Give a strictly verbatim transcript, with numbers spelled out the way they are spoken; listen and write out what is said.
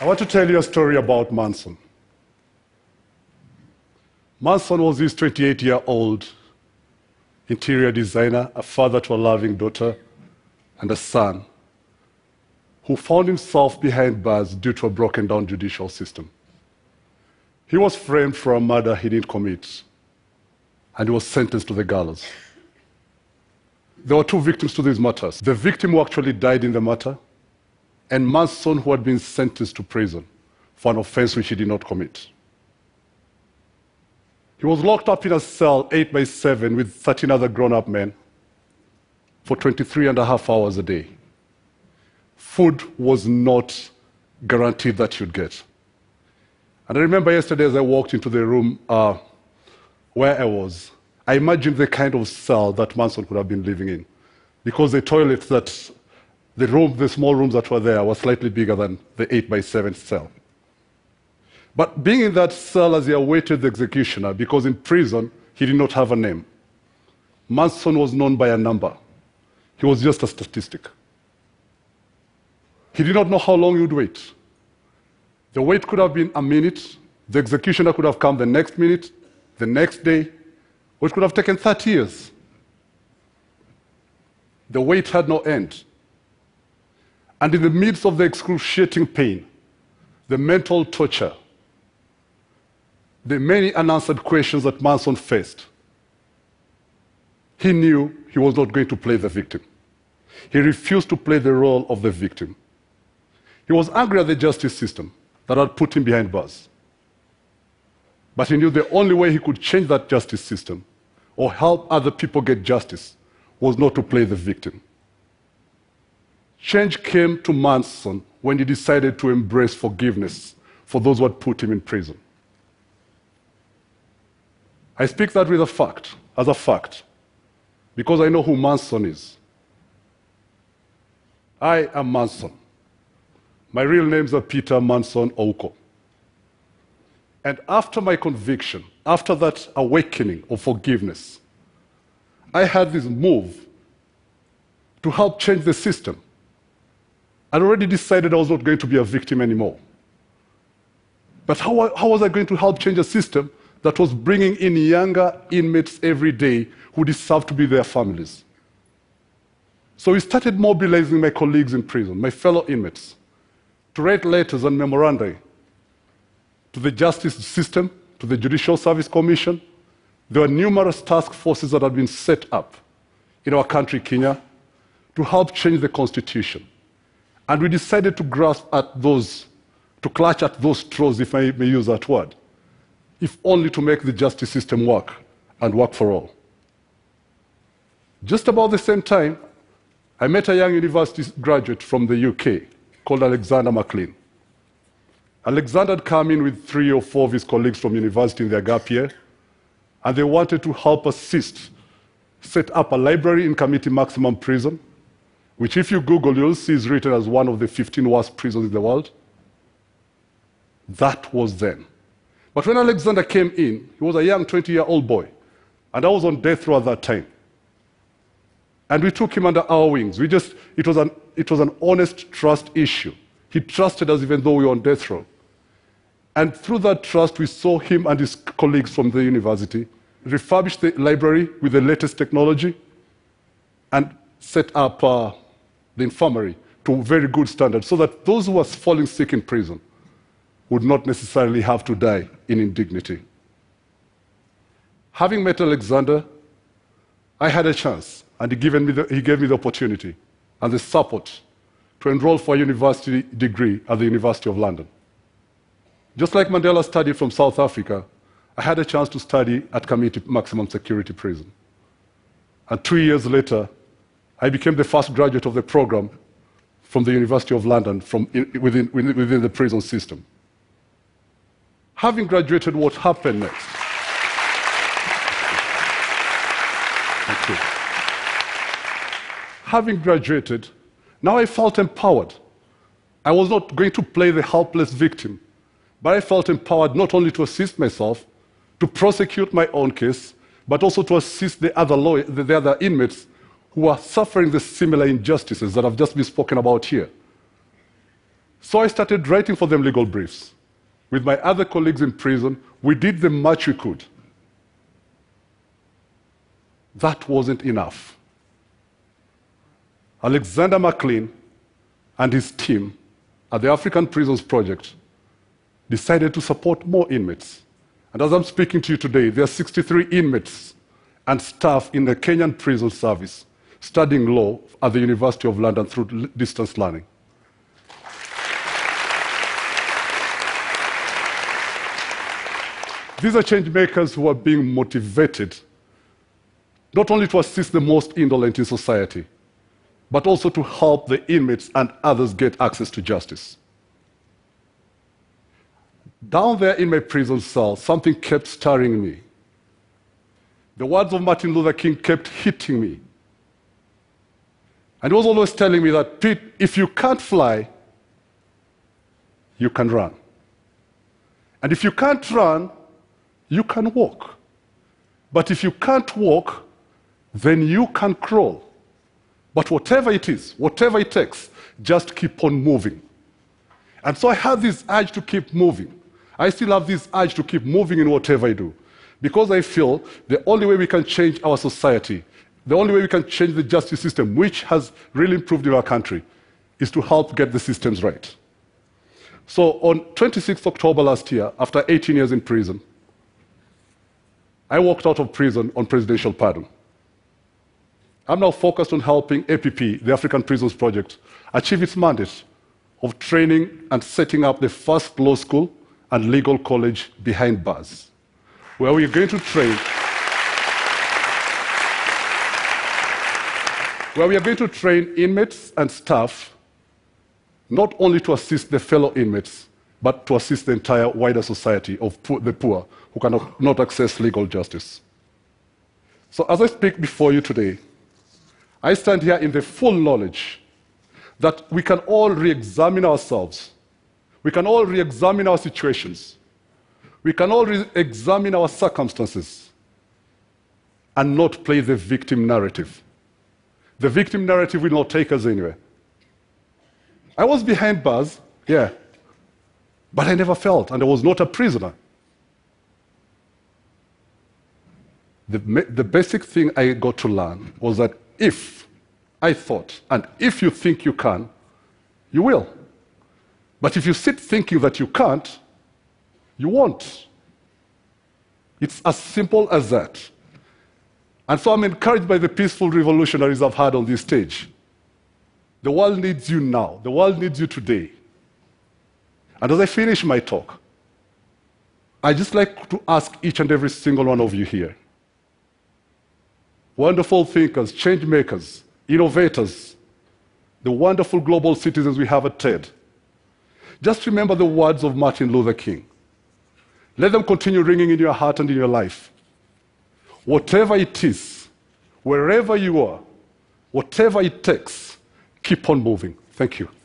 I want to tell you a story about Manson. Manson was this twenty-eight-year-old interior designer, a father to a loving daughter and a son, who found himself behind bars due to a broken-down judicial system. He was framed for a murder he didn't commit, and he was sentenced to the gallows. There were two victims to these matters. The victim who actually died in the matter, and Manson, who had been sentenced to prison for an offense which he did not commit. He was locked up in a cell eight by seven with thirteen other grown-up men for twenty-three and a half hours a day. Food was not guaranteed that you'd get. And I remember yesterday as I walked into the room uh, where I was, I imagined the kind of cell that Manson could have been living in, because the toilets that, the, room, the small rooms that were there were slightly bigger than the eight by seven cell. But being in that cell as he awaited the executioner, because in prison he did not have a name. Manson was known by a number. He was just a statistic. He did not know how long he would wait. The wait could have been a minute, the executioner could have come the next minute, the next day, which could have taken thirty years. The wait had no end. And in the midst of the excruciating pain, the mental torture, the many unanswered questions that Manson faced, he knew he was not going to play the victim. He refused to play the role of the victim. He was angry at the justice system that had put him behind bars. But he knew the only way he could change that justice system or help other people get justice was not to play the victim. Change came to Manson when he decided to embrace forgiveness for those who had put him in prison. I speak that with a fact, as a fact, because I know who Manson is. I am Manson. My real names are Peter Manson Ouko. And after my conviction, after that awakening of forgiveness, I had this move to help change the system. I'd already decided I was not going to be a victim anymore. But how, how was I going to help change a system that was bringing in younger inmates every day who deserved to be their families? So we started mobilizing my colleagues in prison, my fellow inmates, to write letters and memoranda to the justice system, to the Judicial Service Commission. There were numerous task forces that had been set up in our country, Kenya, to help change the constitution. And we decided to grasp at those, to clutch at those straws, if I may use that word, if only to make the justice system work and work for all. Just about the same time, I met a young university graduate from the U K called Alexander McLean. Alexander had come in with three or four of his colleagues from university in their gap year, and they wanted to help assist set up a library in Kamiti Maximum Prison, which if you Google, you'll see is rated as one of the fifteen worst prisons in the world. That was then. But when Alexander came in, he was a young twenty-year-old boy, and I was on death row at that time. And we took him under our wings. We just, it was an, it was an honest trust issue. He trusted us even though we were on death row. And through that trust, we saw him and his colleagues from the university refurbish the library with the latest technology and set up uh, the infirmary to very good standards so that those who were falling sick in prison would not necessarily have to die in indignity. Having met Alexander, I had a chance, and he, given me the, he gave me the opportunity and the support to enroll for a university degree at the University of London. Just like Mandela studied from South Africa, I had a chance to study at Kamiti Maximum Security Prison. And two years later, I became the first graduate of the program from the University of London from within, within the prison system. Having graduated, what happened next? Thank you. Having graduated, now I felt empowered. I was not going to play the helpless victim, but I felt empowered not only to assist myself, to prosecute my own case, but also to assist the other, law the other inmates who are suffering the similar injustices that have just been spoken about here. So I started writing for them legal briefs. With my other colleagues in prison, we did the much we could. That wasn't enough. Alexander McLean and his team at the African Prisons Project decided to support more inmates. And as I'm speaking to you today, there are sixty-three inmates and staff in the Kenyan prison service studying law at the University of London through distance learning. These are change makers who are being motivated not only to assist the most indolent in society, but also to help the inmates and others get access to justice. Down there in my prison cell, something kept stirring me. The words of Martin Luther King kept hitting me. And he was always telling me that, Pete, if you can't fly, you can run. And if you can't run, you can walk. But if you can't walk, then you can crawl. But whatever it is, whatever it takes, just keep on moving. And so I had this urge to keep moving. I still have this urge to keep moving in whatever I do, because I feel the only way we can change our society, the only way we can change the justice system, which has really improved in our country, is to help get the systems right. So on the twenty-sixth of October last year, after eighteen years in prison, I walked out of prison on presidential pardon. I'm now focused on helping A P P, the African Prisons Project, achieve its mandate of training and setting up the first law school and legal college behind bars, where we're going to train where we are going to train inmates and staff not only to assist the fellow inmates, but to assist the entire wider society of poor, the poor who cannot access legal justice. So as I speak before you today, I stand here in the full knowledge that we can all re-examine ourselves. We can all re-examine our situations. We can all re-examine our circumstances and not play the victim narrative. The victim narrative will not take us anywhere. I was behind bars, yeah, but I never felt, and I was not a prisoner. The, the basic thing I got to learn was that if I thought, and if you think you can, you will. But if you sit thinking that you can't, you won't. It's as simple as that. And so I'm encouraged by the peaceful revolutionaries I've had on this stage. The world needs you now. The world needs you today. And as I finish my talk, I'd just like to ask each and every single one of you here, wonderful thinkers, change makers, innovators, the wonderful global citizens we have at TED. Just remember the words of Martin Luther King. Let them continue ringing in your heart and in your life. Whatever it is, wherever you are, whatever it takes, keep on moving. Thank you.